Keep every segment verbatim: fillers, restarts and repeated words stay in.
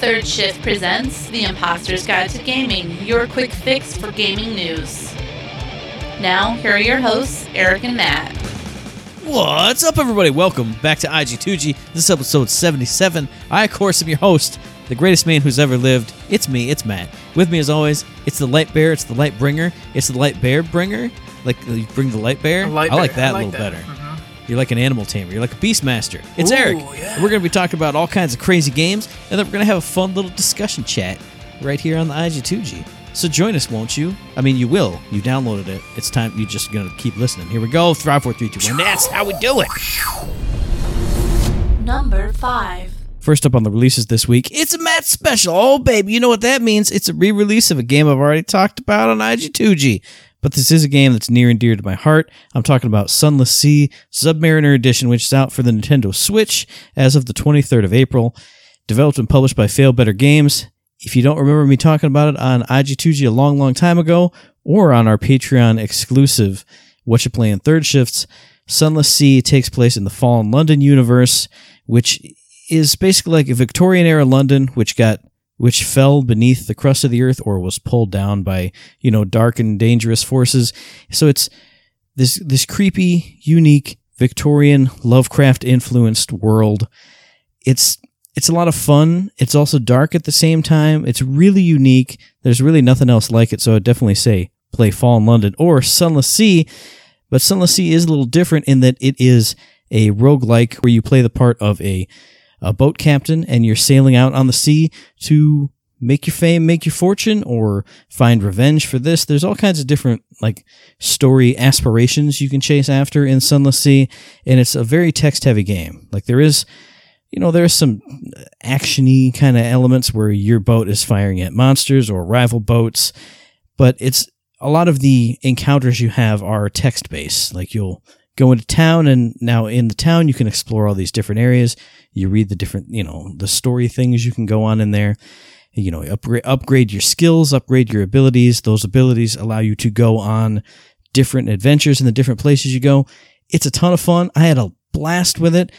Third Shift presents The Imposter's Guide to Gaming, your quick fix for gaming news. Now, here are your hosts, Eric and Matt. What's up, everybody? Welcome back to I G two G. This is episode seventy-seven. I, of course, am your host, the greatest man who's ever lived. It's me, it's Matt. With me, as always, it's the light bear, it's the light bringer, it's the light bear bringer. Like, you bring the light bear? Light I like bear. that I like a little that. better. Mm-hmm. You're like an animal tamer. You're like a beast master. It's Ooh, Eric. Yeah. We're going to be talking about all kinds of crazy games, and then we're going to have a fun little discussion chat right here on the I G two G. So join us, won't you? I mean, you will. You downloaded it. It's time. You're just going to keep listening. Here we go. five, four, three, two, one. That's how we do it. Number five. First up on the releases this week, it's a Matt special. Oh, baby, you know what that means. It's a re-release of a game I've already talked about on I G two G. But this is a game that's near and dear to my heart. I'm talking about Sunless Sea Submariner Edition, which is out for the Nintendo Switch as of the twenty-third of April. Developed and published by Failbetter Games. If you don't remember me talking about it on I G two G a long, long time ago, or on our Patreon exclusive What You Play in Third Shifts, Sunless Sea takes place in the Fallen London universe, which is basically like a Victorian-era London, which got... which fell beneath the crust of the earth or was pulled down by, you know, dark and dangerous forces. So it's this this creepy, unique, Victorian, Lovecraft-influenced world. It's it's a lot of fun. It's also dark at the same time. It's really unique. There's really nothing else like it, so I'd definitely say play Fallen London or Sunless Sea. But Sunless Sea is a little different in that it is a roguelike where you play the part of a... a boat captain, and you're sailing out on the sea to make your fame, make your fortune, or find revenge for this. There's all kinds of different like story aspirations you can chase after in Sunless Sea, and it's a very text-heavy game. Like there is, you know, there's some action-y kind of elements where your boat is firing at monsters or rival boats, but it's a lot of the encounters you have are text-based. Like you'll go into town, and now in the town you can explore all these different areas. You read the different, you know, the story things you can go on in there. You know, upgrade, upgrade your skills, upgrade your abilities. Those abilities allow you to go on different adventures in the different places you go. It's a ton of fun. I had a blast with it.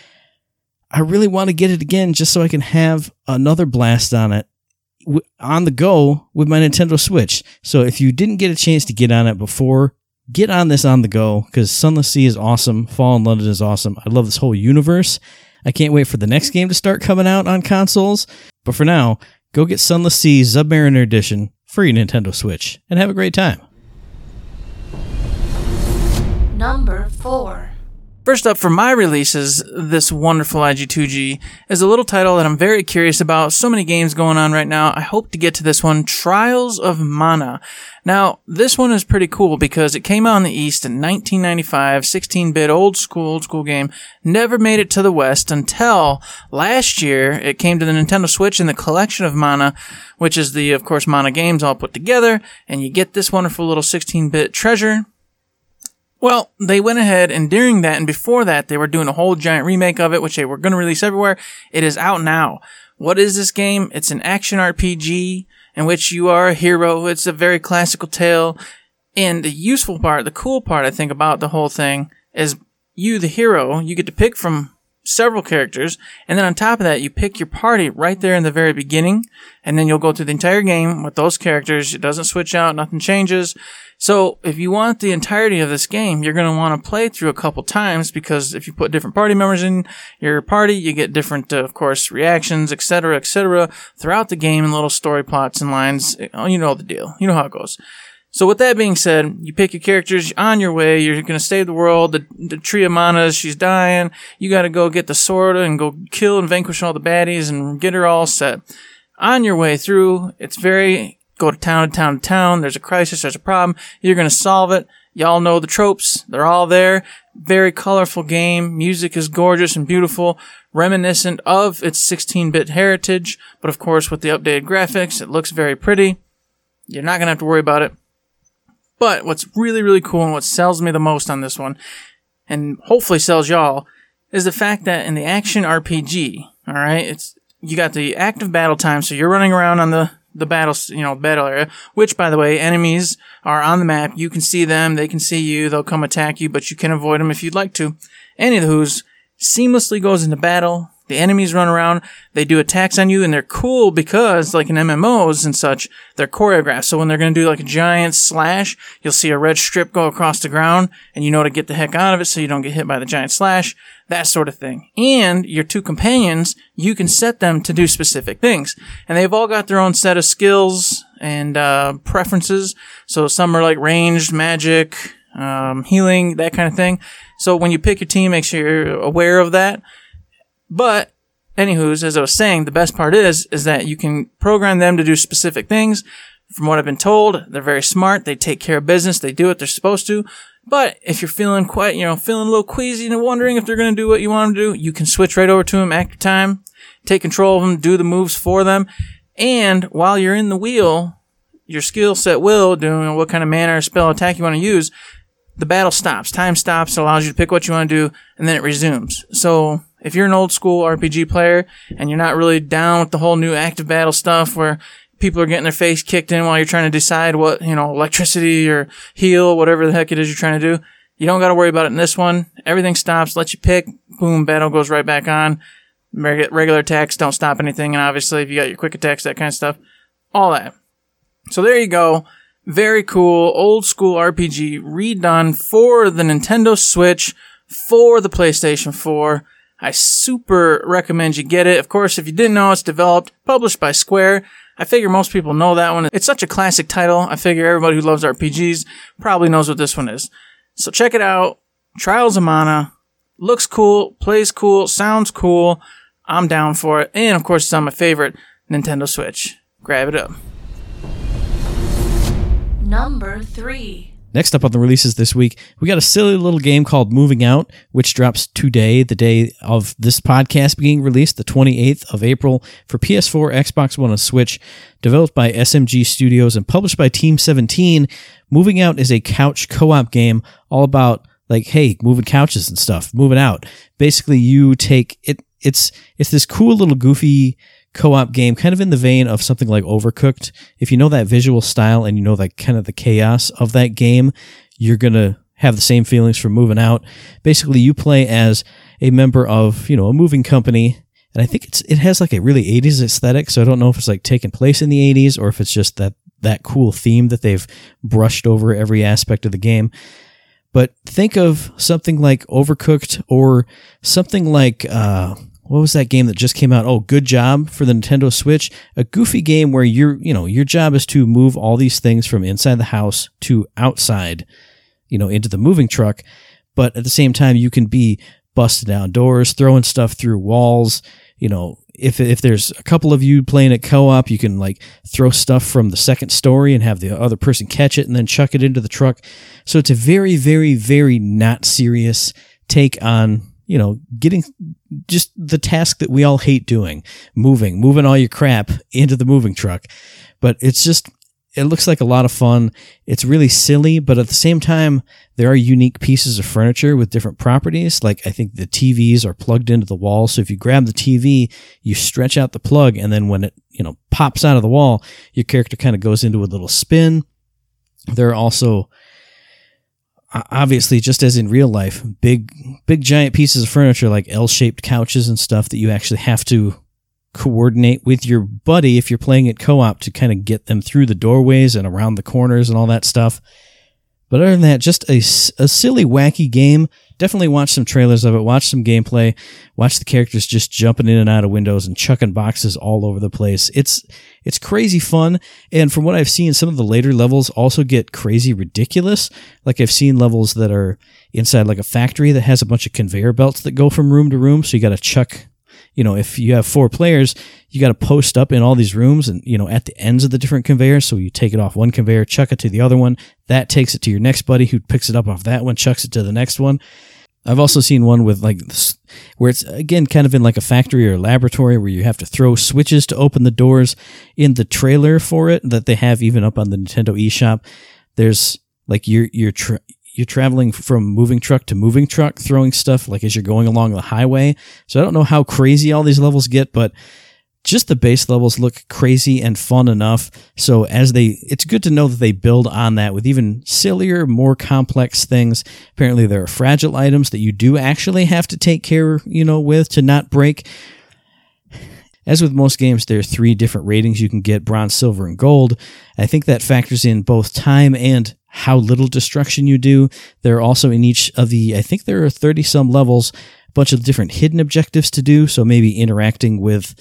I really want to get it again just so I can have another blast on it on the go with my Nintendo Switch. So if you didn't get a chance to get on it before, get on this on the go, because Sunless Sea is awesome. Fallen London is awesome. I love this whole universe. I can't wait for the next game to start coming out on consoles. But for now, go get Sunless Sea Submariner Edition for your Nintendo Switch and have a great time. Number four. First up for my releases, this wonderful I G two G, is a little title that I'm very curious about. So many games going on right now. I hope to get to this one, Trials of Mana. Now, this one is pretty cool because it came out in the East in nineteen ninety-five, sixteen-bit, old school, old school game. Never made it to the West until last year it came to the Nintendo Switch in the collection of Mana, which is the, of course, Mana games all put together, and you get this wonderful little sixteen-bit treasure. Well, they went ahead, and during that and before that, they were doing a whole giant remake of it, which they were going to release everywhere. It is out now. What is this game? It's an action R P G in which you are a hero. It's a very classical tale. And the useful part, the cool part, I think, about the whole thing is you, the hero, you get to pick from several characters. And then on top of that, you pick your party right there in the very beginning. And then you'll go through the entire game with those characters. It doesn't switch out. Nothing changes. So if you want the entirety of this game, you're going to want to play through a couple times, because if you put different party members in your party, you get different, uh, of course, reactions, et cetera, et cetera, throughout the game, and little story plots and lines. You know the deal. You know how it goes. So with that being said, you pick your characters on your way. You're going to save the world. The, the Tree of Mana, she's dying. You got to go get the sword and go kill and vanquish all the baddies and get her all set. On your way through, it's very... Go to town to town to town. There's a crisis. There's a problem. You're going to solve it. Y'all know the tropes. They're all there. Very colorful game. Music is gorgeous and beautiful, reminiscent of its sixteen-bit heritage. But of course, with the updated graphics, it looks very pretty. You're not going to have to worry about it. But what's really, really cool and what sells me the most on this one, and hopefully sells y'all, is the fact that in the action R P G, all right, it's you got the active battle time, so you're running around on the The battle, you know, battle area, which, by the way, enemies are on the map. You can see them. They can see you. They'll come attack you, but you can avoid them if you'd like to. Anywho's seamlessly goes into battle. The enemies run around, they do attacks on you, and they're cool because, like in M M Os and such, they're choreographed. So when they're going to do like a giant slash, you'll see a red strip go across the ground, and you know to get the heck out of it so you don't get hit by the giant slash, that sort of thing. And your two companions, you can set them to do specific things. And they've all got their own set of skills and uh preferences. So some are like ranged, magic, um healing, that kind of thing. So when you pick your team, make sure you're aware of that. But, anywho's, as I was saying, the best part is, is that you can program them to do specific things. From what I've been told, they're very smart. They take care of business. They do what they're supposed to. But if you're feeling quite, you know, feeling a little queasy and wondering if they're going to do what you want them to do, you can switch right over to them at your time, take control of them, do the moves for them. And while you're in the wheel, your skill set will, doing what kind of mana or spell attack you want to use, the battle stops. Time stops. It allows you to pick what you want to do, and then it resumes. So if you're an old school R P G player and you're not really down with the whole new active battle stuff where people are getting their face kicked in while you're trying to decide what, you know, electricity or heal, whatever the heck it is you're trying to do, you don't got to worry about it in this one. Everything stops, lets you pick, boom, battle goes right back on. Regular attacks don't stop anything, and obviously if you got your quick attacks, that kind of stuff, all that. So there you go. Very cool, old school R P G redone for the Nintendo Switch, for the PlayStation four. I super recommend you get it. Of course, if you didn't know, it's developed, published by Square. I figure most people know that one. It's such a classic title. I figure everybody who loves R P Gs probably knows what this one is. So check it out. Trials of Mana. Looks cool, plays cool, sounds cool. I'm down for it. And of course, it's on my favorite Nintendo Switch. Grab it up. Number three. Next up on the releases this week, we got a silly little game called Moving Out, which drops today, the day of this podcast being released, the twenty-eighth of April, for P S four, Xbox One, and Switch. Developed by S M G Studios and published by Team seventeen, Moving Out is a couch co-op game all about, like, hey, moving couches and stuff, moving out. Basically, you take it. It's it's this cool little goofy co-op game, kind of in the vein of something like Overcooked. If you know that visual style and you know that kind of the chaos of that game, you're going to have the same feelings for Moving Out. Basically, you play as a member of, you know, a moving company, and I think it's it has like a really eighties aesthetic, so I don't know if it's like taking place in the eighties or if it's just that that cool theme that they've brushed over every aspect of the game. But think of something like Overcooked or something like uh what was that game that just came out? Oh, Good Job for the Nintendo Switch. A goofy game where you're, you know, your job is to move all these things from inside the house to outside, you know, into the moving truck. But at the same time, you can be busted down doors, throwing stuff through walls. You know, if if there's a couple of you playing at co-op, you can like throw stuff from the second story and have the other person catch it and then chuck it into the truck. So it's a very, very, very not serious take on, you know, getting just the task that we all hate doing, moving, moving all your crap into the moving truck. But it's just, it looks like a lot of fun. It's really silly, but at the same time, there are unique pieces of furniture with different properties. Like I think the T Vs are plugged into the wall. So if you grab the T V, you stretch out the plug. And then when it, you know, pops out of the wall, your character kind of goes into a little spin. There are also, obviously, just as in real life, big, big giant pieces of furniture like L-shaped couches and stuff that you actually have to coordinate with your buddy if you're playing at co-op to kind of get them through the doorways and around the corners and all that stuff. But other than that, just a, a silly, wacky game. Definitely watch some trailers of it, watch some gameplay, watch the characters just jumping in and out of windows and chucking boxes all over the place. It's it's crazy fun, and from what I've seen, some of the later levels also get crazy ridiculous. Like I've seen levels that are inside like a factory that has a bunch of conveyor belts that go from room to room, so you got to chuck, you know, if you have four players, you got to post up in all these rooms and, you know, at the ends of the different conveyors. So you take it off one conveyor, chuck it to the other one. That takes it to your next buddy who picks it up off that one, chucks it to the next one. I've also seen one with like this, where it's, again, kind of in like a factory or a laboratory where you have to throw switches to open the doors. In the trailer for it that they have even up on the Nintendo eShop, there's like you're, you're, tra- you're traveling from moving truck to moving truck, throwing stuff like as you're going along the highway. So I don't know how crazy all these levels get, but just the base levels look crazy and fun enough. So as they, it's good to know that they build on that with even sillier, more complex things. Apparently there are fragile items that you do actually have to take care, you know, with to not break. As with most games, there are three different ratings you can get: bronze, silver, and gold. I think that factors in both time and how little destruction you do. There are also in each of the, I think there are thirty-some levels, a bunch of different hidden objectives to do, so maybe interacting with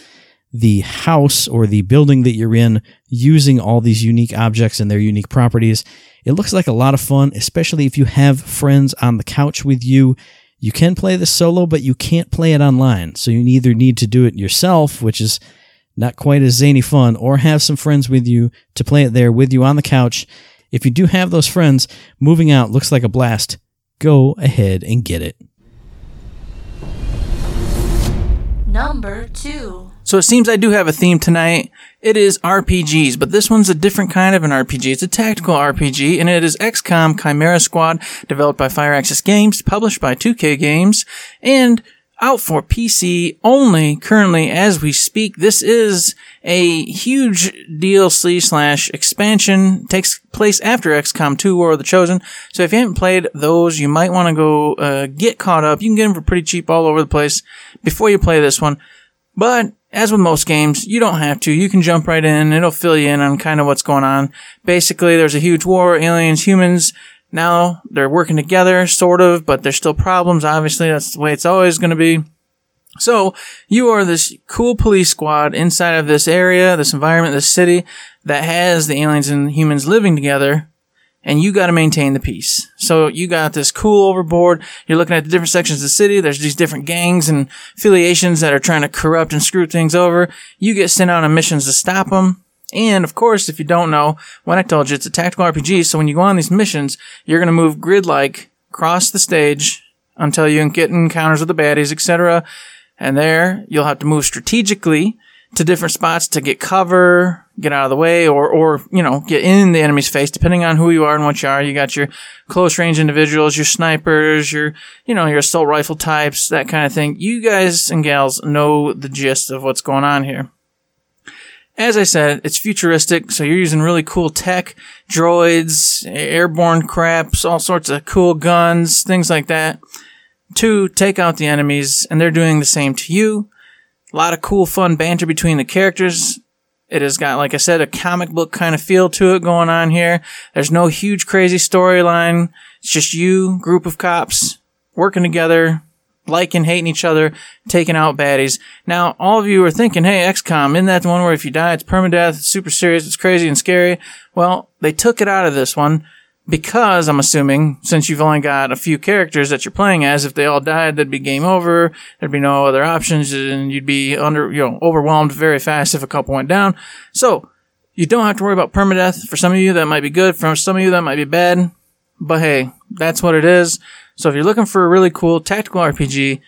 the house or the building that you're in using all these unique objects and their unique properties. It looks like a lot of fun, especially if you have friends on the couch with you. You can play this solo, but you can't play it online, so you either need to do it yourself, which is not quite as zany fun, or have some friends with you to play it there with you on the couch. If you do have those friends, Moving Out looks like a blast. Go ahead and get it. Number two. So it seems I do have a theme tonight. It is R P Gs, but this one's a different kind of an R P G. It's a tactical R P G, and it is X COM Chimera Squad, developed by Firaxis Games, published by two K Games, and out for P C only currently as we speak. This is a huge D L C slash expansion. Takes place after X COM two War of the Chosen. So if you haven't played those, you might want to go uh, get caught up. You can get them for pretty cheap all over the place before you play this one. But as with most games, you don't have to. You can jump right in. It'll fill you in on kind of what's going on. Basically, there's a huge war, aliens, humans. Now they're working together, sort of, but there's still problems. Obviously, that's the way it's always going to be. So you are this cool police squad inside of this area, this environment, this city that has the aliens and humans living together, and you got to maintain the peace. So you got this cool overboard. You're looking at the different sections of the city. There's these different gangs and affiliations that are trying to corrupt and screw things over. You get sent out on missions to stop them. And, of course, if you don't know, when I told you, it's a tactical R P G, so when you go on these missions, you're going to move grid-like across the stage until you get encounters with the baddies, et cetera. And there, you'll have to move strategically to different spots to get cover, get out of the way, or, or you know, get in the enemy's face, depending on who you are and what you are. You got your close-range individuals, your snipers, your, you know, your assault rifle types, that kind of thing. You guys and gals know the gist of what's going on here. As I said, it's futuristic, so you're using really cool tech, droids, airborne craps, all sorts of cool guns, things like that, to take out the enemies, and they're doing the same to you. A lot of cool, fun banter between the characters. It has got, like I said, a comic book kind of feel to it going on here. There's no huge, crazy storyline. It's just you, group of cops, working together, liking, hating each other, taking out baddies. Now, all of you are thinking, hey, X COM, isn't that the one where if you die, it's permadeath, it's super serious, it's crazy and scary? Well, they took it out of this one because, I'm assuming, since you've only got a few characters that you're playing as, if they all died, there'd be game over, there'd be no other options, and you'd be under, you know, overwhelmed very fast if a couple went down. So, you don't have to worry about permadeath. For some of you, that might be good. For some of you, that might be bad. But hey, that's what it is. So if you're looking for a really cool tactical R P G,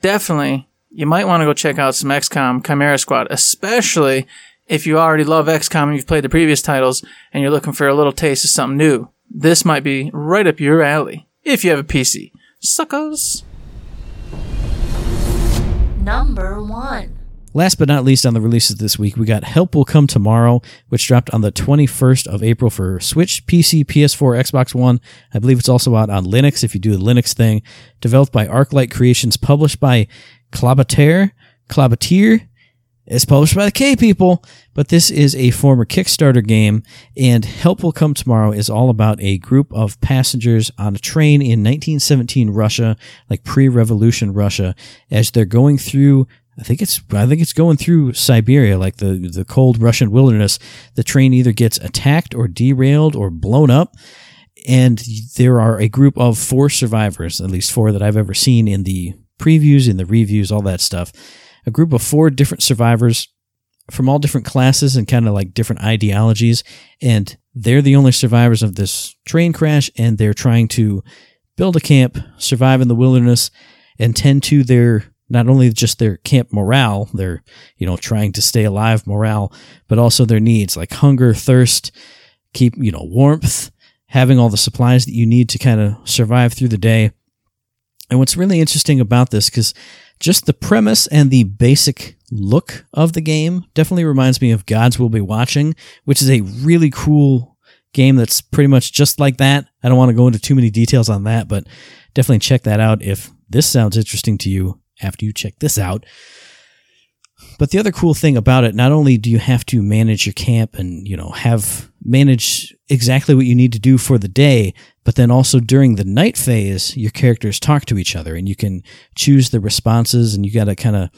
definitely you might want to go check out some X COM Chimera Squad, especially if you already love X COM and you've played the previous titles and you're looking for a little taste of something new. This might be right up your alley if you have a P C. Suckers! Number one. Last but not least on the releases this week, we got Help Will Come Tomorrow, which dropped on the twenty-first of April for Switch, P C, P S four, Xbox One. I believe it's also out on Linux if you do the Linux thing. Developed by Arclight Creations, published by Klabater. Klabater is published by the K people, but this is a former Kickstarter game, and Help Will Come Tomorrow is all about a group of passengers on a train in nineteen seventeen Russia, like pre-revolution Russia, as they're going through I think it's I think it's going through Siberia, like the, the cold Russian wilderness. The train either gets attacked or derailed or blown up, and there are a group of four survivors, at least four that I've ever seen in the previews, in the reviews, all that stuff. A group of four different survivors from all different classes and kind of like different ideologies, and they're the only survivors of this train crash, and they're trying to build a camp, survive in the wilderness, and tend to their... not only just their camp morale, their, you know, trying to stay alive morale, but also their needs like hunger, thirst, keep, you know, warmth, having all the supplies that you need to kind of survive through the day. And what's really interesting about this, because just the premise and the basic look of the game definitely reminds me of Gods Will Be Watching, which is a really cool game that's pretty much just like that. I don't want to go into too many details on that, but definitely check that out if this sounds interesting to you. After you check this out. But the other cool thing about it, not only do you have to manage your camp and, you know, have manage exactly what you need to do for the day, but then also during the night phase, your characters talk to each other and you can choose the responses, and you got to kind of,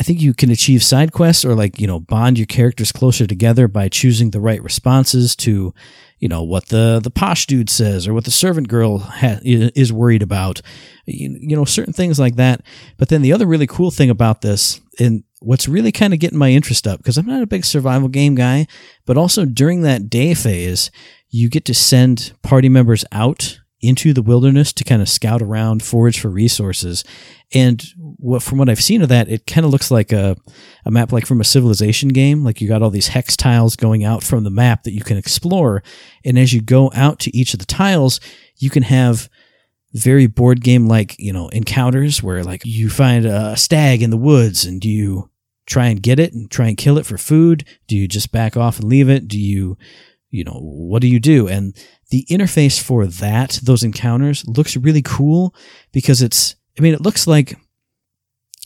I think you can achieve side quests or, like, you know, bond your characters closer together by choosing the right responses to, you know, what the, the posh dude says or what the servant girl ha- is worried about, you, you know, certain things like that. But then the other really cool thing about this, and what's really kind of getting my interest up, because I'm not a big survival game guy, but also during that day phase, you get to send party members out into the wilderness to kind of scout around, forage for resources. And what, from what I've seen of that, it kind of looks like a, a map like from a Civilization game. Like, you got all these hex tiles going out from the map that you can explore. And as you go out to each of the tiles, you can have very board game-like, you know, encounters where, like, you find a stag in the woods, and do you try and get it and try and kill it for food? Do you just back off and leave it? Do you, you know, what do you do? And the interface for that, those encounters, looks really cool because it's, I mean, it looks like,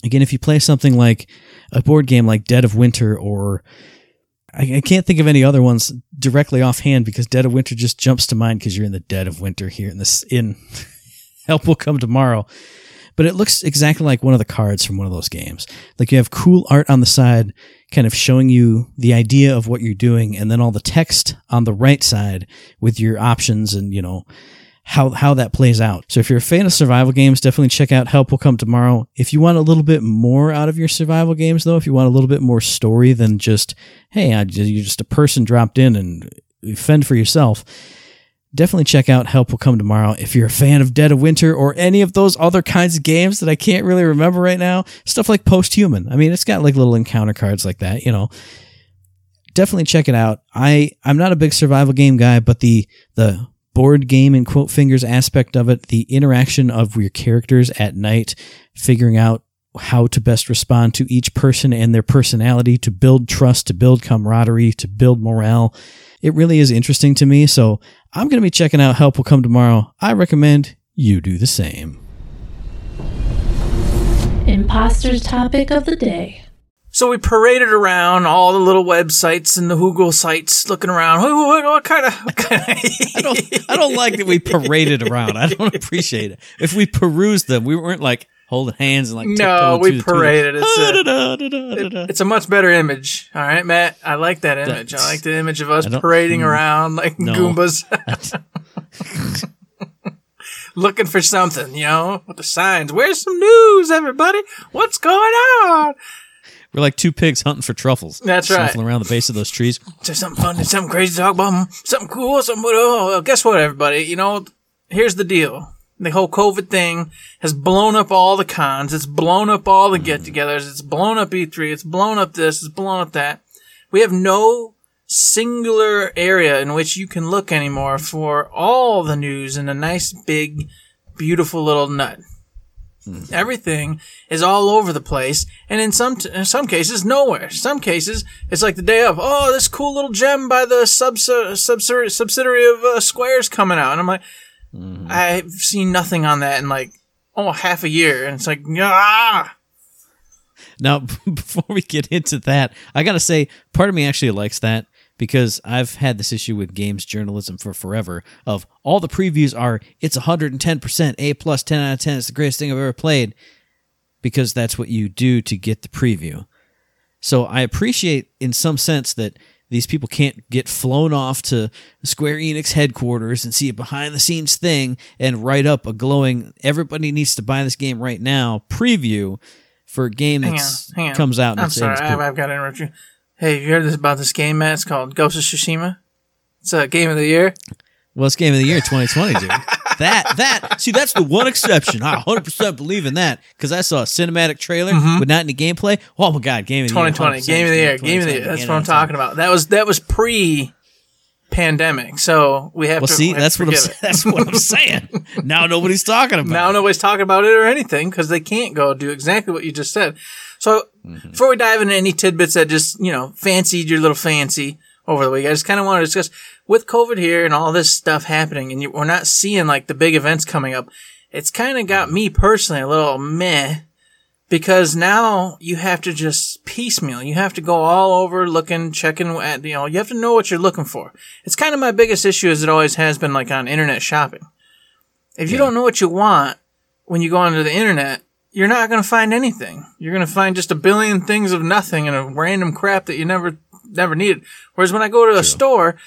again, if you play something like a board game like Dead of Winter, or I, I can't think of any other ones directly offhand because Dead of Winter just jumps to mind because you're in the dead of winter here in this, in Help Will Come Tomorrow. But it looks exactly like one of the cards from one of those games. Like, you have cool art on the side kind of showing you the idea of what you're doing, and then all the text on the right side with your options and, you know, how how that plays out. So if you're a fan of survival games, definitely check out Help Will Come Tomorrow. If you want a little bit more out of your survival games, though, if you want a little bit more story than just, hey, I, you're just a person dropped in and fend for yourself, definitely check out Help Will Come Tomorrow. If you're a fan of Dead of Winter or any of those other kinds of games that I can't really remember right now, stuff like Post-Human. I mean, it's got like little encounter cards like that, you know. Definitely check it out. I, I'm not a big survival game guy, but the the board game and quote fingers aspect of it, the interaction of your characters at night, figuring out how to best respond to each person and their personality to build trust, to build camaraderie, to build morale. It really is interesting to me, so I'm going to be checking out Help Will Come Tomorrow. I recommend you do the same. Imposter's topic of the day. So we paraded around all the little websites and the Google sites, looking around. What, what kind of? What kind of I don't. I don't like that we paraded around. I don't appreciate it. If we perused them, we weren't like holding hands and like no, we paraded. It's, it, it's a much better image. All right, Matt, I like that image. That's, I like the image of us parading mm, around like no, Goombas, looking for something. You know, with the signs. Where's some news, everybody? What's going on? We're like two pigs hunting for truffles. That's right, shuffling around the base of those trees. There's something fun, there's something crazy to talk about, something cool, something. Oh, guess what, everybody? You know, here's the deal. The whole COVID thing has blown up all the cons. It's blown up all the get-togethers. It's blown up E three. It's blown up this. It's blown up that. We have no singular area in which you can look anymore for all the news in a nice, big, beautiful little nut. Mm-hmm. Everything is all over the place, and in some t- in some cases, nowhere. Some cases, it's like the day of, oh, this cool little gem by the subs- subs- subsidiary of uh, Square's coming out. And I'm like, mm-hmm. I've seen nothing on that in like, oh, half a year. And it's like, ah. Now, before we get into that, I got to say, part of me actually likes that, because I've had this issue with games journalism for forever of all the previews are, it's one hundred ten percent, A plus, ten out of ten, it's the greatest thing I've ever played, because that's what you do to get the preview. So I appreciate in some sense that these people can't get flown off to Square Enix headquarters and see a behind-the-scenes thing and write up a glowing, everybody needs to buy this game right now, preview for a game that comes out. I'm sorry, cool. I've got to interrupt you. Hey, have you heard this about this game, Matt? It's called Ghost of Tsushima. It's a game of the year. Well, it's game of the year twenty twenty, dude. that, that, see, that's the one exception. I one hundred percent believe in that, because I saw a cinematic trailer, mm-hmm. but not any gameplay. Oh, my God, game of the year. twenty twenty, game of the year, game of the year. That's what I'm talking about. That was that was pre-pandemic, so we have well, to see, have that's, to what I'm, that's what I'm saying. Now nobody's talking about now it. Now nobody's talking about it or anything, because they can't go do exactly what you just said. So mm-hmm. before we dive into any tidbits that just, you know, fancied your little fancy over the week, I just kind of want to discuss with COVID here and all this stuff happening, and you, we're not seeing like the big events coming up. It's kind of got me personally a little meh, Because now you have to just piecemeal. You have to go all over looking, checking at, you know, you have to know what you're looking for. It's kind of my biggest issue as it always has been, like on internet shopping. If you yeah. don't know what you want when you go onto the internet, you're not going to find anything. You're going to find just a billion things of nothing and a random crap that you never, never needed. Whereas when I go to True. a store,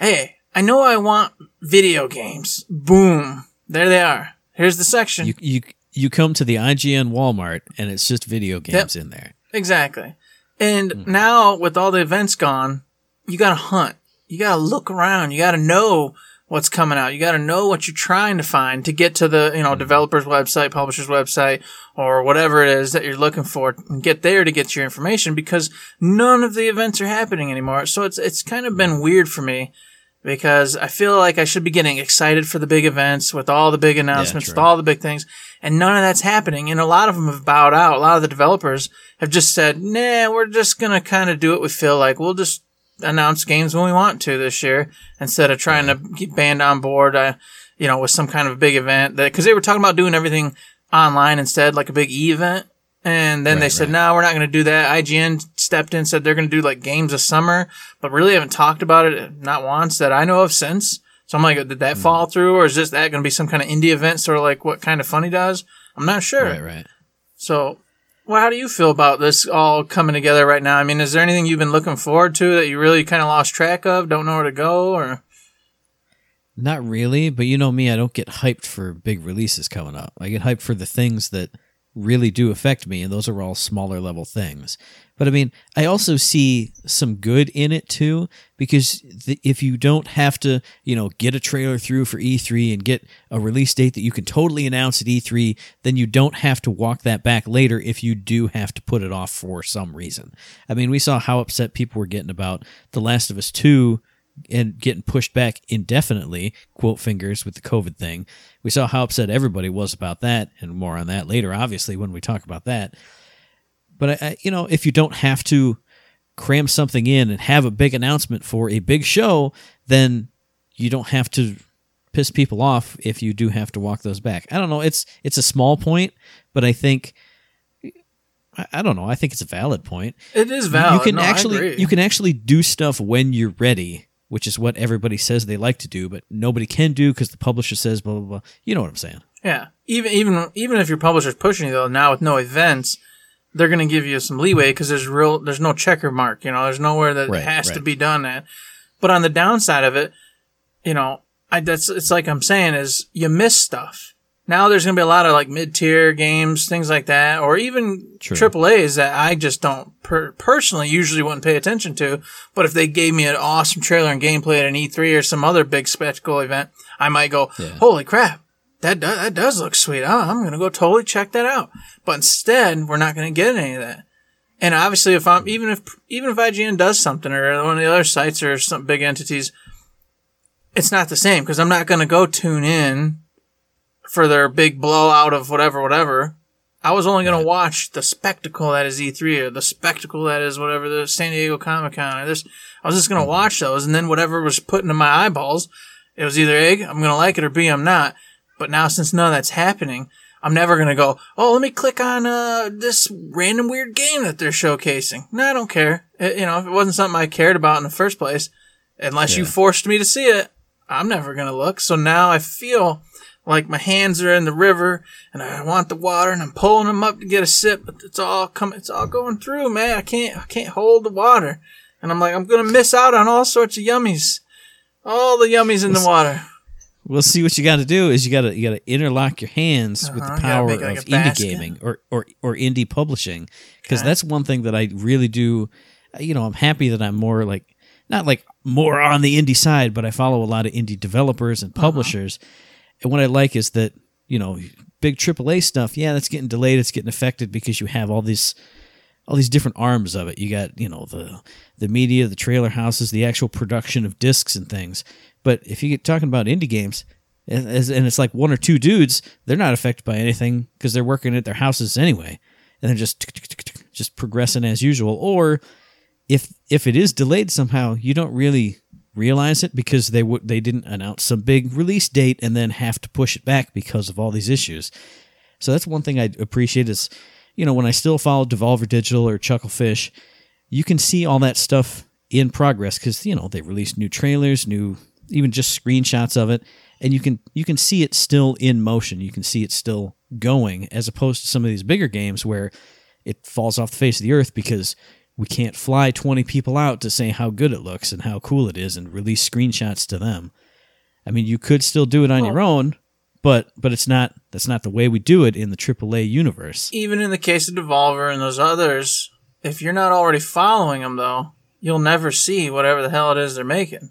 hey, I know I want video games. Boom. There they are. Here's the section. You, you, You come to the I G N Walmart, and it's just video games yep. in there. Exactly. And mm-hmm. now, with all the events gone, you got to hunt. You got to look around. You got to know what's coming out. You got to know what you're trying to find to get to the, you know, mm-hmm. developer's website, publisher's website, or whatever it is that you're looking for, and get there to get your information, because none of the events are happening anymore. So it's it's kind of been weird for me, because I feel like I should be getting excited for the big events with all the big announcements, yeah, with all the big things. And none of that's happening. And a lot of them have bowed out. A lot of the developers have just said, nah, we're just going to kind of do what we feel like. We'll just announce games when we want to this year instead of trying yeah. to get band on board, uh, you know, with some kind of big event. Because they were talking about doing everything online instead, like a big E event. And then right, they said, right. no, we're not going to do that. I G N stepped in, said they're going to do like games of summer, but really haven't talked about it, not once that I know of since. So I'm like, did that mm. fall through, or is this that going to be some kind of indie event, sort of like what Kind of Funny does? I'm not sure. Right, right. So, well, how do you feel about this all coming together right now? I mean, is there anything you've been looking forward to that you really kind of lost track of, don't know where to go, or? Not really, but you know me, I don't get hyped for big releases coming up. I get hyped for the things that really do affect me, and those are all smaller level things. But I mean, I also see some good in it too, because the, if you don't have to, you know, get a trailer through for E three and get a release date that you can totally announce at E three, then you don't have to walk that back later if you do have to put it off for some reason. I mean, we saw how upset people were getting about The Last of Us Two and getting pushed back indefinitely, quote fingers, with the COVID thing. We saw how upset everybody was about that, and more on that later, obviously, when we talk about that. But, I, I, you know, if you don't have to cram something in and have a big announcement for a big show, then you don't have to piss people off if you do have to walk those back. I don't know. It's it's a small point, but I think... I don't know. I think it's a valid point. It is valid. You can no, actually I agree. You can actually do stuff when you're ready, which is what everybody says they like to do, but nobody can do because the publisher says blah, blah, blah. You know what I'm saying? Yeah. Even even even if your publisher's pushing you, though, now with no events, they're going to give you some leeway because there's real there's no checker mark. You know, there's nowhere that right, it has right. to be done at. But on the downside of it, you know, I, that's it's like I'm saying is you miss stuff. Now there's going to be a lot of like mid-tier games, things like that, or even True. triple A's that I just don't per- personally usually wouldn't pay attention to. But if they gave me an awesome trailer and gameplay at an E three or some other big spectacle event, I might go, yeah. holy crap, that, do- that does look sweet. Oh, I'm going to go totally check that out. But instead, we're not going to get any of that. And obviously, if I'm even if even if I G N does something or one of the other sites or some big entities, it's not the same because I'm not going to go tune in for their big blowout of whatever, whatever. I was only going to watch the spectacle that is E three or the spectacle that is whatever, the San Diego Comic-Con. Or this. I was just going to watch those, and then whatever was put into my eyeballs, it was either A, I'm going to like it, or B, I'm not. But now since none of that's happening, I'm never going to go, oh, let me click on uh, this random weird game that they're showcasing. No, I don't care. It, you know, if it wasn't something I cared about in the first place, unless yeah. you forced me to see it, I'm never going to look. So now I feel... like my hands are in the river and I want the water and I'm pulling them up to get a sip, but it's all coming, it's all going through, man. I can't, I can't hold the water. And I'm like, I'm going to miss out on all sorts of yummies, all the yummies in the water. We'll see what you got to do is you got to, you got to interlock your hands uh-huh. with the power of like indie gaming or, or, or indie publishing. Cause okay. that's one thing that I really do. You know, I'm happy that I'm more like, not like more on the indie side, but I follow a lot of indie developers and publishers. Uh-huh. And what I like is that, you know, big triple A stuff, yeah, that's getting delayed, it's getting affected because you have all these all these different arms of it. You got, you know, the the media, the trailer houses, the actual production of discs and things. But if you get talking about indie games, and, and it's like one or two dudes, they're not affected by anything because they're working at their houses anyway. And they're just just progressing as usual. Or if if it is delayed somehow, you don't really... realize it because they w- they didn't announce some big release date and then have to push it back because of all these issues. So that's one thing I appreciate is you know, when I still follow Devolver Digital or Chucklefish, you can see all that stuff in progress because, you know, they released new trailers, new, even just screenshots of it. And you can you can see it still in motion. You can see it still going, as opposed to some of these bigger games where it falls off the face of the earth because we can't fly twenty people out to say how good it looks and how cool it is and release screenshots to them. I mean, you could still do it on well, your own, but but it's not that's not the way we do it in the triple A universe. Even in the case of Devolver and those others, if you're not already following them, though, you'll never see whatever the hell it is they're making.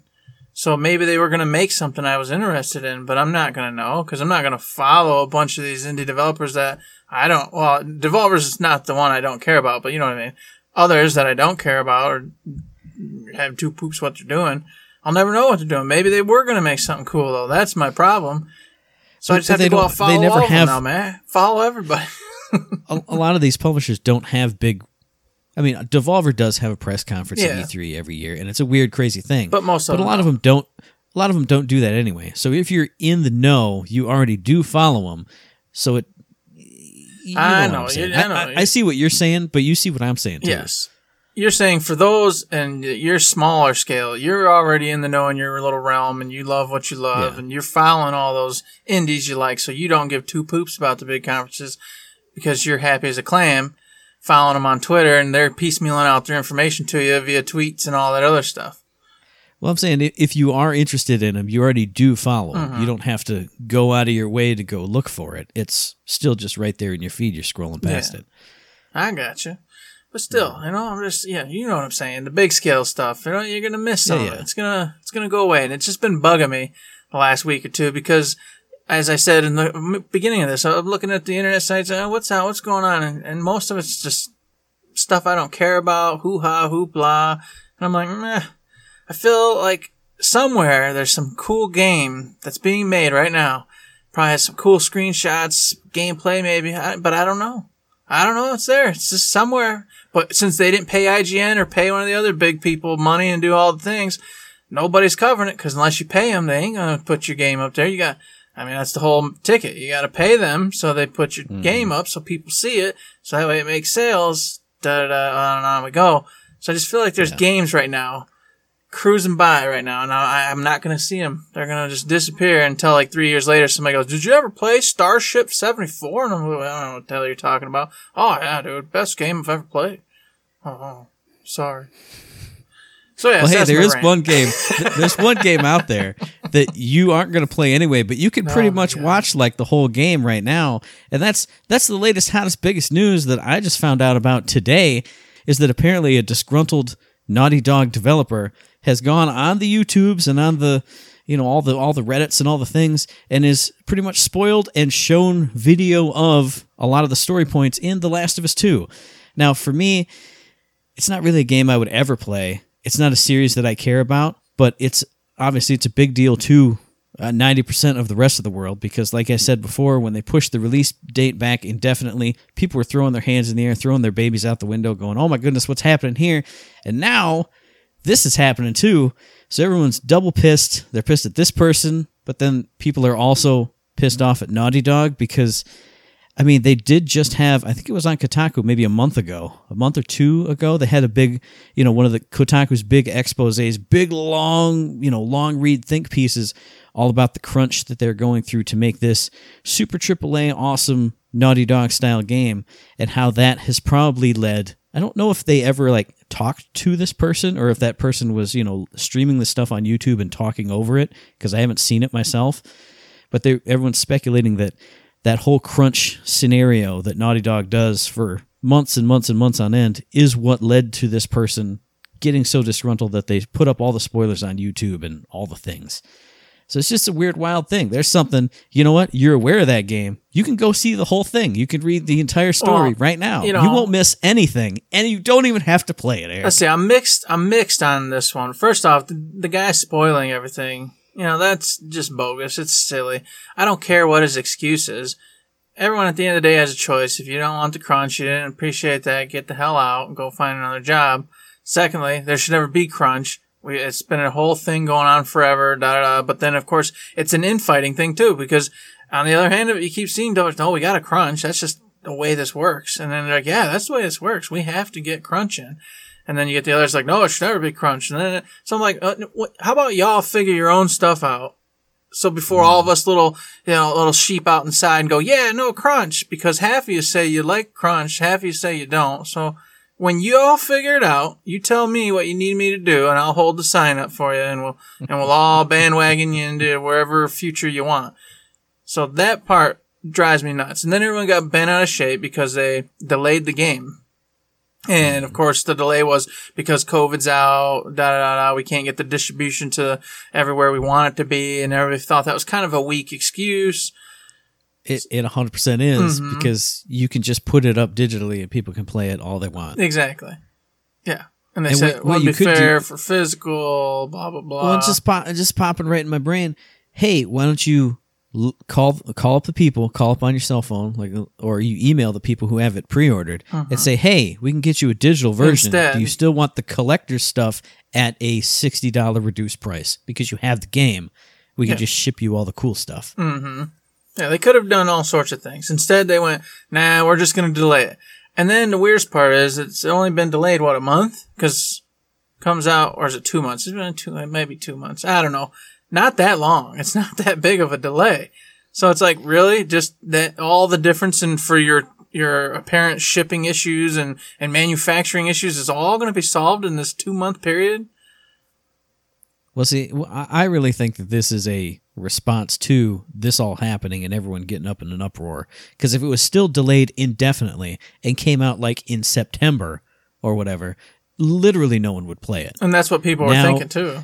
So maybe they were going to make something I was interested in, but I'm not going to know because I'm not going to follow a bunch of these indie developers that I don't... Well, Devolver's is not the one I don't care about, but you know what I mean. Others that I don't care about or have two poops what they're doing, I'll never know what they're doing. Maybe they were going to make something cool, though. That's my problem. So but I just have to go out and follow they never all have, of them now, man. Follow everybody. a, a lot of these publishers don't have big... I mean, Devolver does have a press conference yeah. at E three every year, and it's a weird, crazy thing. But most of but a lot don't. of them don't. A lot of them don't do that anyway. So if you're in the know, you already do follow them. So it. You know I, know, you, I know. I, I see what you're saying, but you see what I'm saying too. Yes, you're saying for those and your smaller scale, you're already in the know in your little realm, and you love what you love, yeah. and you're following all those indies you like, so you don't give two poops about the big conferences because you're happy as a clam. Following them on Twitter, and they're piecemealing out their information to you via tweets and all that other stuff. Well, I'm saying if you are interested in them, you already do follow them. Mm-hmm. You don't have to go out of your way to go look for it. It's still just right there in your feed. You're scrolling past yeah. it. I gotcha. But still, yeah. you know, I'm just yeah, you know what I'm saying. The big scale stuff, you know, you're gonna miss some yeah, of it. Yeah. It's gonna it's gonna go away, and it's just been bugging me the last week or two because. As I said in the beginning of this, I'm looking at the internet sites. Oh, what's out? What's going on? And, and most of it's just stuff I don't care about. Hoo ha, hoopla. And I'm like, meh. I feel like somewhere there's some cool game that's being made right now. Probably has some cool screenshots, gameplay maybe, but I don't know. I don't know. It's there. It's just somewhere. But since they didn't pay I G N or pay one of the other big people money and do all the things, nobody's covering it because unless you pay them, they ain't going to put your game up there. You got... I mean, that's the whole ticket. You got to pay them so they put your mm. game up so people see it. So that way it makes sales. Da da da. On and on we go. So I just feel like there's yeah. games right now cruising by right now. And I, I'm not going to see them. They're going to just disappear until like three years later. Somebody goes, did you ever play Starship seventy-four? And I'm like, I don't know what the hell you're talking about. Oh, yeah, dude. Best game I've ever played. Oh, sorry. So, yeah, well, so hey, there is rant. one game. There's one game out there that you aren't going to play anyway, but you can pretty oh much God. watch like the whole game right now. And that's that's the latest, hottest, biggest news that I just found out about today is that apparently a disgruntled Naughty Dog developer has gone on the YouTubes and on the, you know, all the all the Reddits and all the things and is pretty much spoiled and shown video of a lot of the story points in The Last of Us Two. Now, for me, it's not really a game I would ever play. It's not a series that I care about, but it's obviously it's a big deal to uh, ninety percent of the rest of the world because, like I said before, when they pushed the release date back indefinitely, people were throwing their hands in the air, throwing their babies out the window, going, oh my goodness, what's happening here? And now this is happening too. So everyone's double pissed. They're pissed at this person, but then people are also pissed off at Naughty Dog because, I mean, they did just have, I think it was on Kotaku maybe a month ago, a month or two ago, they had a big, you know, one of the Kotaku's big exposés, big long, you know, long read think pieces all about the crunch that they're going through to make this super triple A awesome Naughty Dog style game and how that has probably led, I don't know if they ever like talked to this person or if that person was, you know, streaming the stuff on YouTube and talking over it because I haven't seen it myself, but they everyone's speculating that that whole crunch scenario that Naughty Dog does for months and months and months on end is what led to this person getting so disgruntled that they put up all the spoilers on YouTube and all the things. So it's just a weird, wild thing. There's something, you know what? You're aware of that game. You can go see the whole thing. You can read the entire story well, right now. You know, you won't miss anything, and you don't even have to play it, Eric. Let's see, I'm mixed, I'm mixed on this one. First off, the, the guy spoiling everything. You know, that's just bogus. It's silly. I don't care what his excuse is. Everyone at the end of the day has a choice. If you don't want the crunch, you didn't appreciate that, get the hell out and go find another job. Secondly, there should never be crunch. We, it's been a whole thing going on forever, da da da. But then, of course, it's an infighting thing, too, because on the other hand, you keep seeing, oh, we got a crunch. That's just the way this works. And then they're like, yeah, that's the way this works. We have to get crunching. And then you get the others like, no, it should never be crunch. And then, so I'm like, uh, what, how about y'all figure your own stuff out? So before all of us little, you know, little sheep out inside and go, yeah, no crunch, because half of you say you like crunch, half of you say you don't. So when you all figure it out, you tell me what you need me to do and I'll hold the sign up for you and we'll, and we'll all bandwagon you into wherever future you want. So that part drives me nuts. And then everyone got bent out of shape because they delayed the game. And of course the delay was because COVID's out, da da da, we can't get the distribution to everywhere we want it to be, and everybody thought that was kind of a weak excuse. It it one hundred percent is, mm-hmm. because you can just put it up digitally and people can play it all they want. Exactly. Yeah. And they and said, well, it would be fair do, for physical, blah, blah, blah. Well, it's just, pop, it's just popping right in my brain. Hey, why don't you Call call up the people, call up on your cell phone, like, or you email the people who have it pre-ordered, uh-huh. and say, hey, we can get you a digital version. Instead, do you still want the collector's stuff at a sixty dollars reduced price? Because you have the game. We can yeah. just ship you all the cool stuff. Mm-hmm. Yeah, they could have done all sorts of things. Instead, they went, nah, we're just going to delay it. And then the weirdest part is it's only been delayed, what, a month? Because it comes out, or is it two months? It's been two, it may be two months. I don't know. Not that long. It's not that big of a delay. So it's like, really? Just that all the difference in for your, your apparent shipping issues and, and manufacturing issues is all going to be solved in this two month period? Well, see, I really think that this is a response to this all happening and everyone getting up in an uproar. Because if it was still delayed indefinitely and came out like in September or whatever, literally no one would play it. And that's what people now, were thinking too.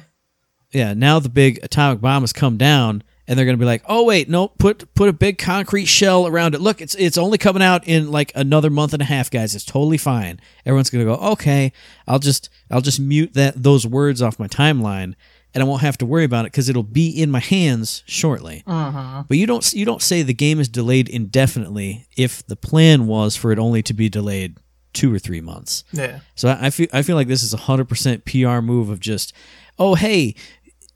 Yeah, now the big atomic bomb has come down, and they're going to be like, "Oh wait, no, put put a big concrete shell around it. Look, it's it's only coming out in like another month and a half, guys. It's totally fine." Everyone's going to go, "Okay, I'll just I'll just mute that those words off my timeline, and I won't have to worry about it because it'll be in my hands shortly." Uh-huh. But you don't you don't say the game is delayed indefinitely if the plan was for it only to be delayed two or three months. Yeah. So I, I feel I feel like this is a hundred percent P R move of just, oh hey.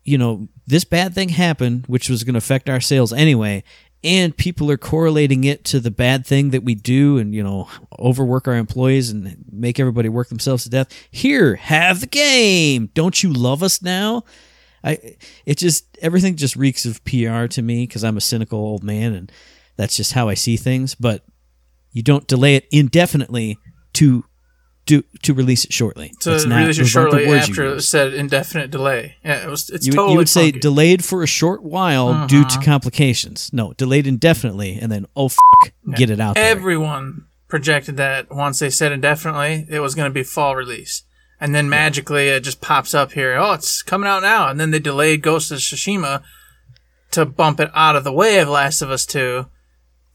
You know, this bad thing happened, which was going to affect our sales anyway, and people are correlating it to the bad thing that we do and, you know, overwork our employees and make everybody work themselves to death. Here, have the game. Don't you love us now? I, it just, everything just reeks of P R to me because I'm a cynical old man and that's just how I see things. But you don't delay it indefinitely to To, to release it shortly. To it's release not, it shortly after it said indefinite delay. Yeah, it was, it's you, totally You would funky. Say delayed for a short while uh-huh. due to complications. No, delayed indefinitely and then, oh, f***, yeah. get it out Everyone there. Everyone projected that once they said indefinitely, it was going to be fall release. And then magically yeah. it just pops up here. Oh, it's coming out now. And then they delayed Ghost of Tsushima to bump it out of the way of Last of Us Two.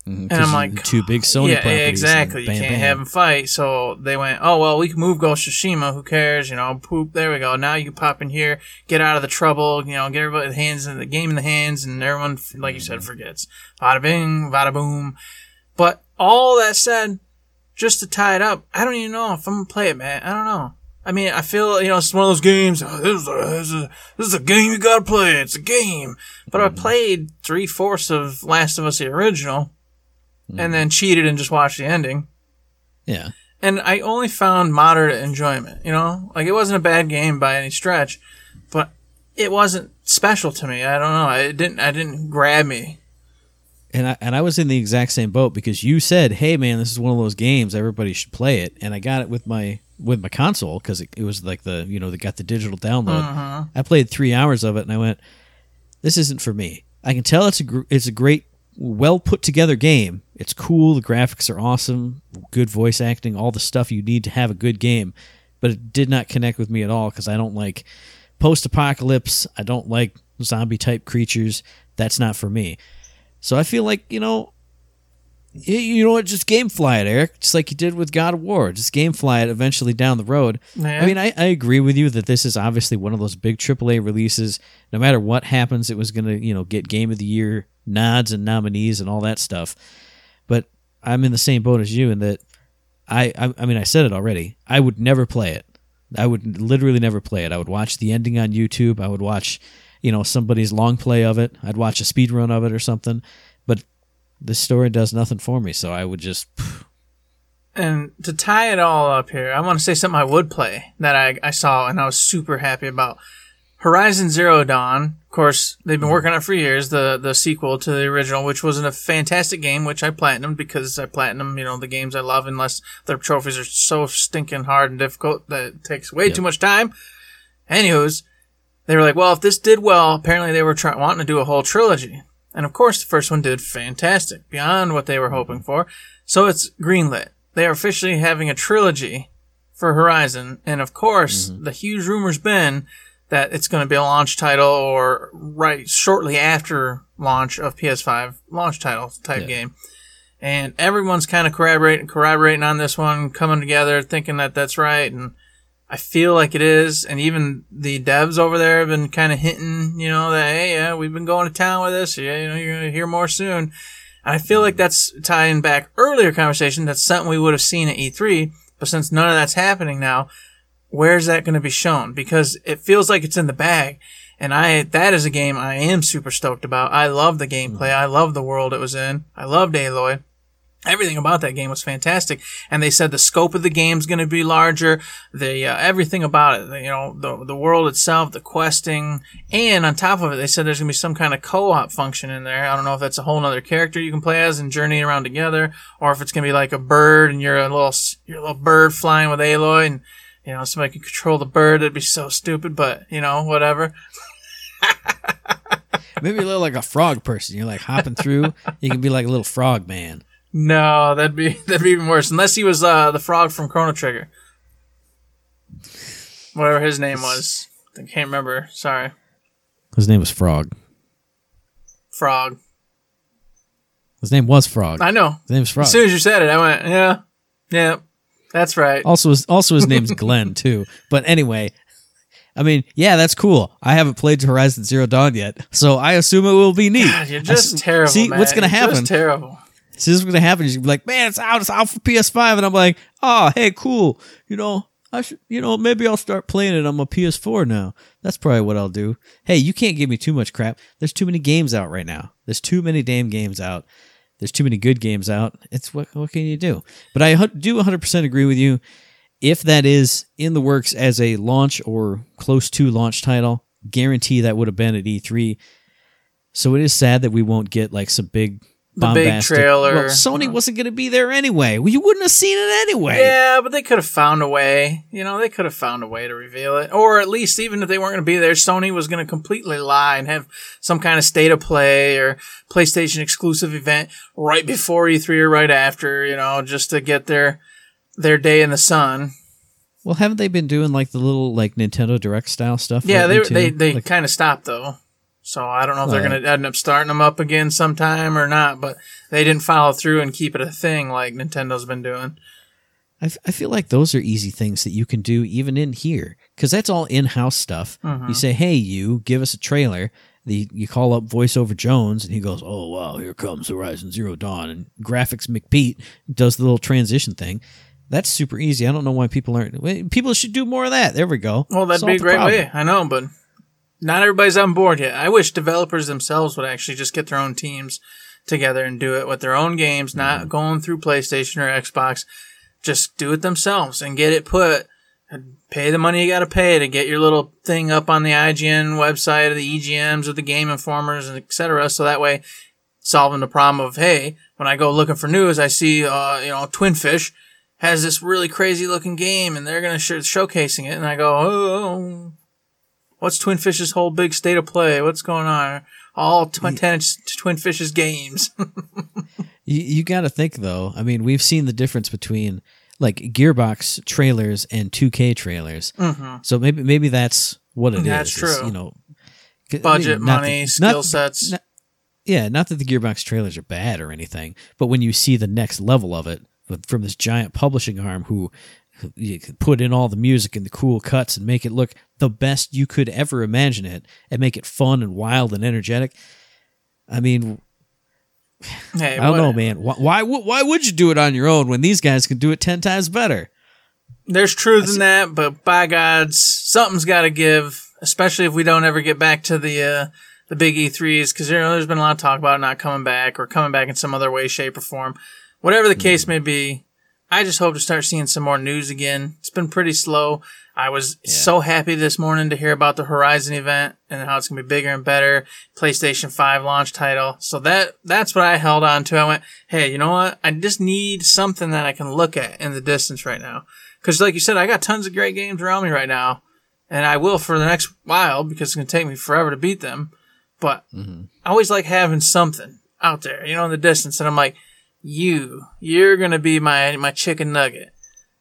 And I'm like, two big Sony yeah, properties. Yeah, exactly. Bam, you can't bam. have them fight. So they went, oh, well, we can move Ghost of Tsushima. Who cares? You know, poop. There we go. Now you can pop in here, get out of the trouble, you know, get everybody the hands in the game in the hands, and everyone, like you said, forgets. Bada bing, bada boom. But all that said, just to tie it up, I don't even know if I'm going to play it, man. I don't know. I mean, I feel, you know, it's one of those games, oh, this, is a, this, is a, this is a game you got to play. It's a game. But I played three-fourths of Last of Us, the original. And then cheated and just watched the ending. Yeah. And I only found moderate enjoyment, you know? Like, it wasn't a bad game by any stretch, but it wasn't special to me. I don't know. It didn't I didn't grab me. And I and I was in the exact same boat because you said, hey, man, this is one of those games. Everybody should play it. And I got it with my with my console because it, it was like the, you know, they got the digital download. Uh-huh. I played three hours of it, and I went, this isn't for me. I can tell it's a gr- it's a great well put together game. It's cool. The graphics are awesome. Good voice acting. All the stuff you need to have a good game. But it did not connect with me at all because I don't like post-apocalypse. I don't like zombie-type creatures. That's not for me. So I feel like, you know, you know what? Just gamefly it, Eric. Just like you did with God of War. Just gamefly it eventually down the road. Yeah. I mean, I, I agree with you that this is obviously one of those big triple A releases. No matter what happens, it was going to, you know, get Game of the Year nods and nominees and all that stuff. But I'm in the same boat as you in that I, I I mean, I said it already. I would never play it. I would literally never play it. I would watch the ending on YouTube. I would watch, you know, somebody's long play of it. I'd watch a speed run of it or something. But this story does nothing for me. So I would just, phew, And to tie it all up here, I want to say something I would play that I, I saw and I was super happy about. Horizon Zero Dawn, of course, they've been working on it for years, the the sequel to the original, which was a fantastic game, which I platinumed because I platinum, you know, the games I love, unless their trophies are so stinking hard and difficult that it takes way yep. too much time. Anywho's, they were like, well, if this did well, apparently they were try- wanting to do a whole trilogy. And, of course, the first one did fantastic, beyond what they were hoping for. So it's greenlit. They are officially having a trilogy for Horizon. And, of course, mm-hmm. the huge rumor's been that it's going to be a launch title or right shortly after launch of P S five launch title type yeah. game. And everyone's kind of corroborating, corroborating on this one, coming together, thinking that that's right. And I feel like it is. And even the devs over there have been kind of hinting, you know, that, hey, yeah, we've been going to town with this. Yeah, you know, you're going to hear more soon. And I feel like that's tying back earlier conversation. That's something we would have seen at E three. But since none of that's happening now, where's that going to be shown? Because it feels like it's in the bag. And I, that is a game I am super stoked about. I love the gameplay. I love the world it was in. I loved Aloy. Everything about that game was fantastic. And they said the scope of the game's going to be larger. The, uh, everything about it, you know, the, the world itself, the questing. And on top of it, they said there's going to be some kind of co-op function in there. I don't know if that's a whole other character you can play as and journey around together, or if it's going to be like a bird and you're a little, you're a little bird flying with Aloy and, you know, somebody could control the bird. It'd be so stupid, but, you know, whatever. Maybe a little like a frog person. You're like hopping through. You can be like a little frog man. No, that'd be that'd be even worse. Unless he was uh, the frog from Chrono Trigger. Whatever his name was. I can't remember. Sorry. His name was Frog. Frog. His name was Frog. I know. His name's Frog. As soon as you said it, I went, yeah, yeah. That's right. Also, also his name's Glenn, too. But anyway, I mean, yeah, that's cool. I haven't played Horizon Zero Dawn yet, so I assume it will be neat. God, you're just I, terrible, See, man. What's going to happen? Just terrible. See, this is what's going to happen. You're be like, man, it's out. It's out for P S five. And I'm like, oh, hey, cool. You know, I should, you know, maybe I'll start playing it on my P S four now. That's probably what I'll do. Hey, you can't give me too much crap. There's too many games out right now. There's too many damn games out. There's too many good games out. It's what what can you do? But I do one hundred percent agree with you. If that is in the works as a launch or close to launch title, guarantee that would have been at E three. So it is sad that we won't get like some big bombastic. The big trailer. Well, Sony you know. wasn't going to be there anyway. Well, you wouldn't have seen it anyway. Yeah, but they could have found a way. You know, they could have found a way to reveal it. Or at least, even if they weren't going to be there, Sony was going to completely lie and have some kind of state of play or PlayStation exclusive event right before E three or right after, you know, just to get their their day in the sun. Well, haven't they been doing like the little like Nintendo Direct style stuff? Yeah, they they, they like, kind of stopped though. So I don't know if they're uh, going to end up starting them up again sometime or not, but they didn't follow through and keep it a thing like Nintendo's been doing. I, f- I feel like those are easy things that you can do even in here, because that's all in-house stuff. Mm-hmm. You say, hey, you, give us a trailer. The, you call up VoiceOver Jones, and he goes, oh, wow, here comes Horizon Zero Dawn. And Graphics McPete does the little transition thing. That's super easy. I don't know why people aren't. People should do more of that. There we go. Well, that'd Solve be a great problem. way. I know, but not everybody's on board yet. I wish developers themselves would actually just get their own teams together and do it with their own games, not mm-hmm. going through PlayStation or Xbox. Just do it themselves and get it put. And pay the money you got to pay to get your little thing up on the I G N website or the E G Ms or the Game Informers, and et cetera. So that way, solving the problem of, hey, when I go looking for news, I see, uh, you know, Twinfish has this really crazy looking game and they're going to sh- showcasing it. And I go, oh. What's Twinfish's whole big state of play? What's going on? All tw- yeah. ten inch Twinfish's games. you you got to think, though. I mean, we've seen the difference between like Gearbox trailers and two K trailers. Mm-hmm. So maybe maybe that's what it that's is. That's true. You know, budget, money, that, skill not, sets. Not, yeah, not that the Gearbox trailers are bad or anything, but when you see the next level of it from this giant publishing arm who you could put in all the music and the cool cuts and make it look the best you could ever imagine it and make it fun and wild and energetic. I mean, hey, I don't what, know, man. Why, why, why would you do it on your own when these guys can do it ten times better? There's truth That's, in that, but by God, something's got to give, especially if we don't ever get back to the uh, the big E threes, because you know, there's been a lot of talk about it not coming back or coming back in some other way, shape, or form. Whatever the case mm-hmm. may be, I just hope to start seeing some more news again. It's been pretty slow. I was yeah. so happy this morning to hear about the Horizon event and how it's going to be bigger and better. PlayStation five launch title. So that that's what I held on to. I went, hey, you know what? I just need something that I can look at in the distance right now. Because like you said, I got tons of great games around me right now. And I will for the next while because it's going to take me forever to beat them. But mm-hmm. I always like having something out there, you know, in the distance. And I'm like, you, you're going to be my my chicken nugget.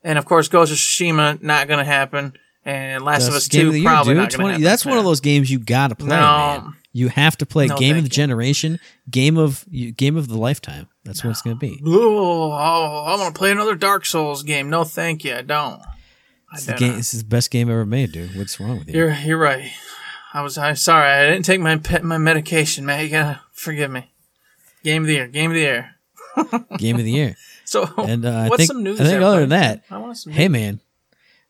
And, of course, Ghost of Tsushima, not going to happen. And Last That's of Us Two, of year, probably dude. not going to happen. That's yeah. one of those games you got to play, no, man. You have to play no, Game of the you. Generation, Game of game of the Lifetime. That's no. what it's going to be. Oh, I want to play another Dark Souls game. No, thank you. I don't. It's I the, game, it's the best game ever made, dude. What's wrong with you? You're, you're right. I was, I'm sorry. I didn't take my pet, my medication, man. You got to forgive me. Game of the year. Game of the year. Game of the year. So, and, uh, what's I think, some news? I think other than that, hey man,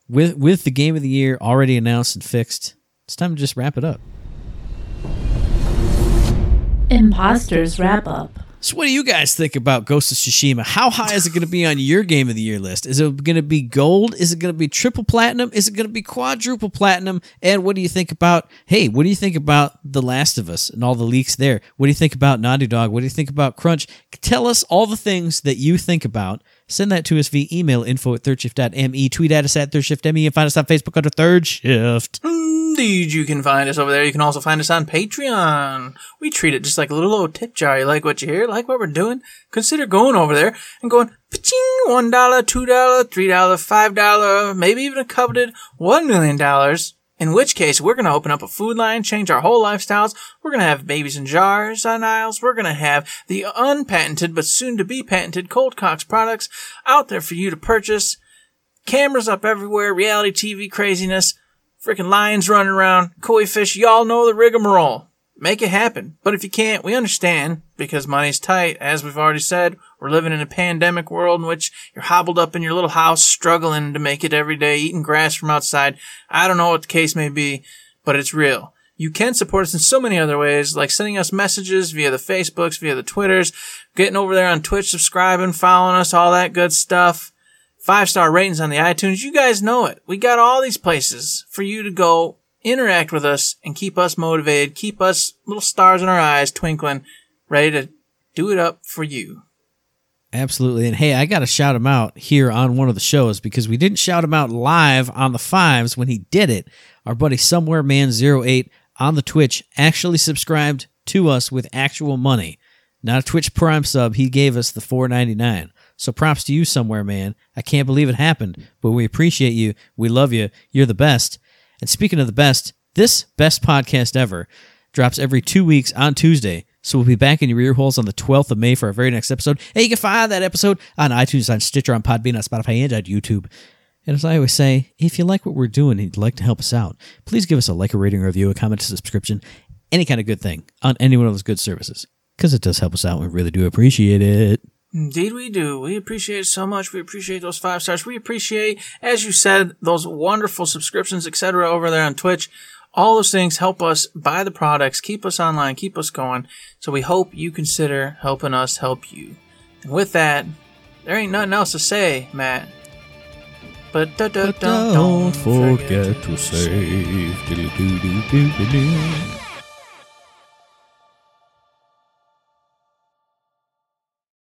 with with the game of the year already announced and fixed, it's time to just wrap it up. Imposters wrap up. So, what do you guys think about Ghost of Tsushima? How high is it going to be on your game of the year list? Is it going to be gold? Is it going to be triple platinum? Is it going to be quadruple platinum? And what do you think about? Hey, what do you think about The Last of Us and all the leaks there? What do you think about Naughty Dog? What do you think about Crunch? Tell us all the things that you think about. Send that to us via email, info at third shift dot m e. Tweet at us at third shift dot m e and find us on Facebook under Third Shift. Indeed, you can find us over there. You can also find us on Patreon. We treat it just like a little old tip jar. You like what you hear? Like what we're doing? Consider going over there and going, pa-ching, one dollar, two dollars, three dollars, five dollars, maybe even a coveted one million dollars. In which case, we're going to open up a food line, change our whole lifestyles. We're going to have babies in jars on aisles. We're going to have the unpatented but soon-to-be patented Cold Cox products out there for you to purchase. Cameras up everywhere, reality T V craziness, freaking lions running around, koi fish. Y'all know the rigmarole. Make it happen. But if you can't, we understand because money's tight. As we've already said, we're living in a pandemic world in which you're hobbled up in your little house, struggling to make it every day, eating grass from outside. I don't know what the case may be, but it's real. You can support us in so many other ways, like sending us messages via the Facebooks, via the Twitters, getting over there on Twitch, subscribing, following us, all that good stuff. Five-star ratings on the iTunes. You guys know it. We got all these places for you to go interact with us and keep us motivated, keep us little stars in our eyes twinkling, ready to do it up for you. Absolutely. And hey, I got to shout him out here on one of the shows because we didn't shout him out live on the fives when he did it. Our buddy Somewhere Man zero eight on the Twitch actually subscribed to us with actual money. Not a Twitch Prime sub. He gave us the four ninety-nine. So props to you, Somewhere Man. I can't believe it happened, but we appreciate you. We love you. You're the best. And speaking of the best, this best podcast ever drops every two weeks on Tuesday. So we'll be back in your ear holes on the twelfth of May for our very next episode. And you can find that episode on iTunes, on Stitcher, on Podbean, on Spotify, and on YouTube. And as I always say, if you like what we're doing and you'd like to help us out, please give us a like, a rating, a review, a comment, a subscription, any kind of good thing on any one of those good services. Because it does help us out and we really do appreciate it. Indeed we do. We appreciate it so much. We appreciate those five stars. We appreciate, as you said, those wonderful subscriptions, et cetera over there on Twitch. All those things help us buy the products, keep us online, keep us going. So we hope you consider helping us help you. And with that, there ain't nothing else to say, Matt. But, but don't, don't forget, forget to save.